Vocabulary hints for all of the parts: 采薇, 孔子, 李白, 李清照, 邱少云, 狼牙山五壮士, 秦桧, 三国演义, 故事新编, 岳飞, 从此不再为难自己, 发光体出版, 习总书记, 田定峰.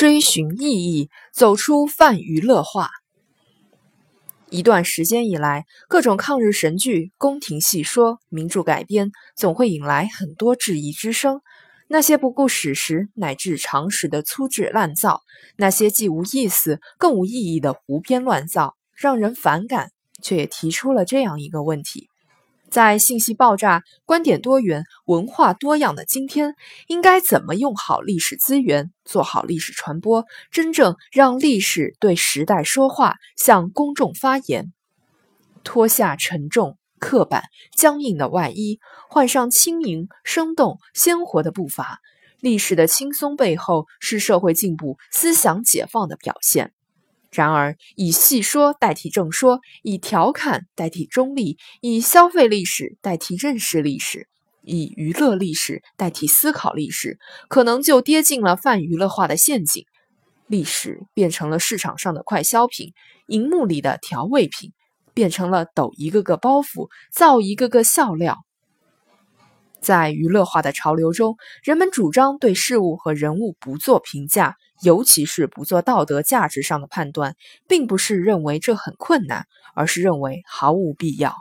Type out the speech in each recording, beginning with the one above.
追寻意义，走出泛娱乐化。一段时间以来，各种抗日神剧、宫廷戏说、名著改编总会引来很多质疑之声。那些不顾史实乃至常识的粗制滥造，那些既无意思更无意义的胡编乱造，让人反感，却也提出了这样一个问题：在信息爆炸、观点多元、文化多样的今天，应该怎么用好历史资源，做好历史传播，真正让历史对时代说话，向公众发言？脱下沉重、刻板、僵硬的外衣，换上轻盈、生动、鲜活的步伐。历史的轻松背后，是社会进步、思想解放的表现。然而，以戏说代替正说，以调侃代替中立，以消费历史代替认识历史，以娱乐历史代替思考历史，可能就跌进了泛娱乐化的陷阱。历史变成了市场上的快消品，荧幕里的调味品，变成了抖一个个包袱，造一个个笑料。在娱乐化的潮流中，人们主张对事物和人物不做评价，尤其是不做道德价值上的判断，并不是认为这很困难，而是认为毫无必要。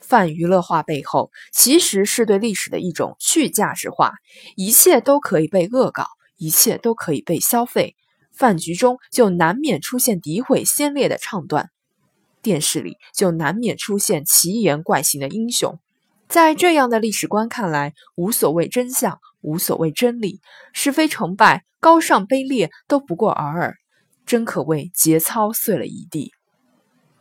泛娱乐化背后，其实是对历史的一种去价值化，一切都可以被恶搞，一切都可以被消费。饭局中就难免出现诋毁先烈的唱段，电视里就难免出现奇言怪行的英雄。在这样的历史观看来，无所谓真相，无所谓真理，是非成败、高尚卑劣都不过尔尔，真可谓节操碎了一地。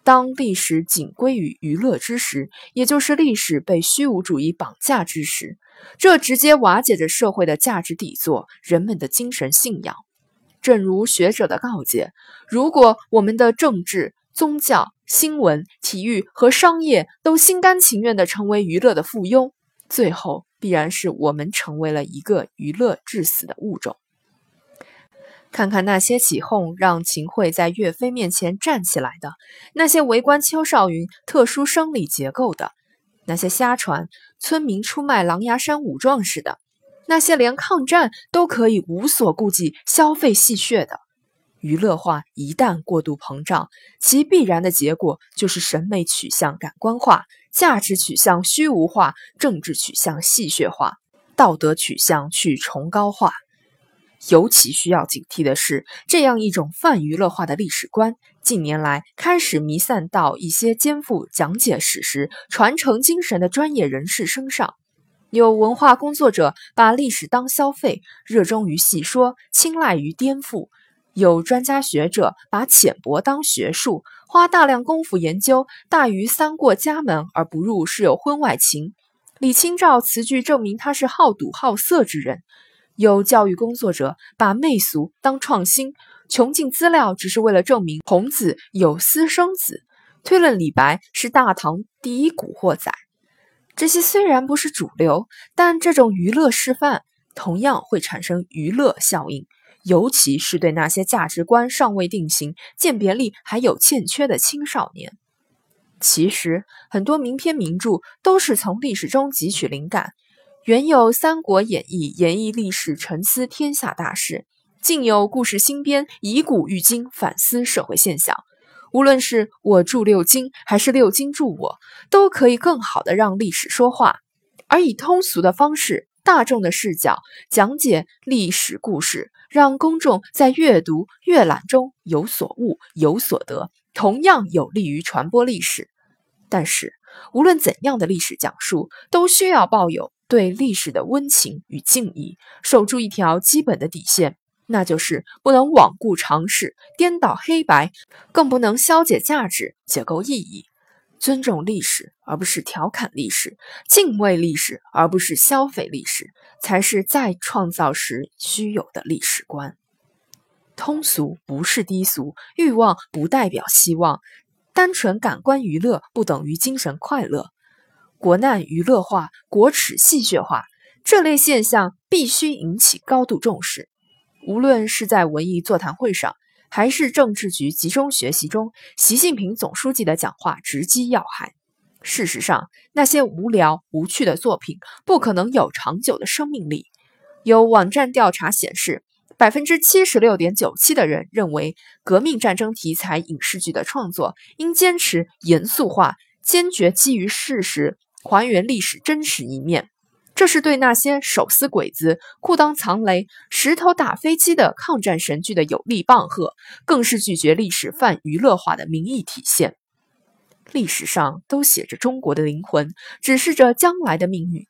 当历史仅归于娱乐之时，也就是历史被虚无主义绑架之时，这直接瓦解着社会的价值底座，人们的精神信仰。正如学者的告诫，如果我们的政治、宗教、新闻、体育和商业都心甘情愿地成为娱乐的附庸，最后必然是我们成为了一个娱乐致死的物种。看看那些起哄让秦桧在岳飞面前站起来的，那些围观邱少云特殊生理结构的，那些瞎传村民出卖狼牙山五壮士的，那些连抗战都可以无所顾忌消费戏谑的。娱乐化一旦过度膨胀，其必然的结果就是审美取向感官化，价值取向虚无化，政治取向戏谑化，道德取向去崇高化。尤其需要警惕的是，这样一种泛娱乐化的历史观，近年来开始弥散到一些肩负讲解史实、传承精神的专业人士身上。有文化工作者把历史当消费，热衷于戏说，青睐于颠覆。有专家学者把浅薄当学术，花大量功夫研究，大于三过家门而不入是有婚外情。李清照词句证明他是好赌好色之人。有教育工作者把媚俗当创新，穷尽资料只是为了证明孔子有私生子，推论李白是大唐第一古惑仔。这些虽然不是主流，但这种娱乐示范同样会产生娱乐效应。尤其是对那些价值观尚未定型、鉴别力还有欠缺的青少年。其实，很多名篇名著都是从历史中汲取灵感，原有《三国演义》演绎历史、沉思天下大事，近有《故事新编》以古喻今，反思社会现象。无论是我著六经，还是六经著我，都可以更好地让历史说话，而以通俗的方式、大众的视角讲解历史故事，让公众在阅读、阅览中有所悟、有所得，同样有利于传播历史。但是，无论怎样的历史讲述，都需要抱有对历史的温情与敬意，守住一条基本的底线，那就是不能罔顾常识、颠倒黑白，更不能消解价值、解构意义。尊重历史，而不是调侃历史；敬畏历史，而不是消费历史，才是再创造时需有的历史观。通俗不是低俗，欲望不代表希望，单纯感官娱乐不等于精神快乐。国难娱乐化、国耻戏谑化，这类现象必须引起高度重视。无论是在文艺座谈会上，还是政治局集中学习中，习近平总书记的讲话直击要害。事实上，那些无聊无趣的作品不可能有长久的生命力。有网站调查显示， 76.97% 的人认为革命战争题材影视剧的创作应坚持严肃化，坚决基于事实还原历史真实一面，这是对那些手撕鬼子、裤裆藏雷、石头打飞机的抗战神剧的有力棒喝，更是拒绝历史泛娱乐化的民意体现。历史上都写着中国的灵魂，指示着将来的命运。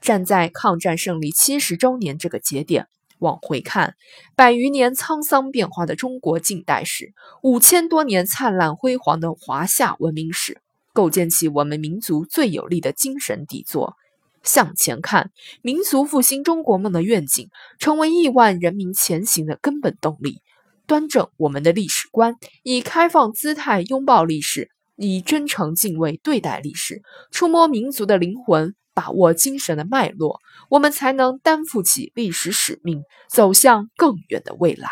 站在抗战胜利70周年这个节点往回看，百余年沧桑变化的中国近代史，5000多年灿烂辉煌的华夏文明史，构建起我们民族最有力的精神底座。向前看，民族复兴中国梦的愿景成为亿万人民前行的根本动力。端正我们的历史观，以开放姿态拥抱历史，以真诚敬畏对待历史，触摸民族的灵魂，把握精神的脉络，我们才能担负起历史使命，走向更远的未来。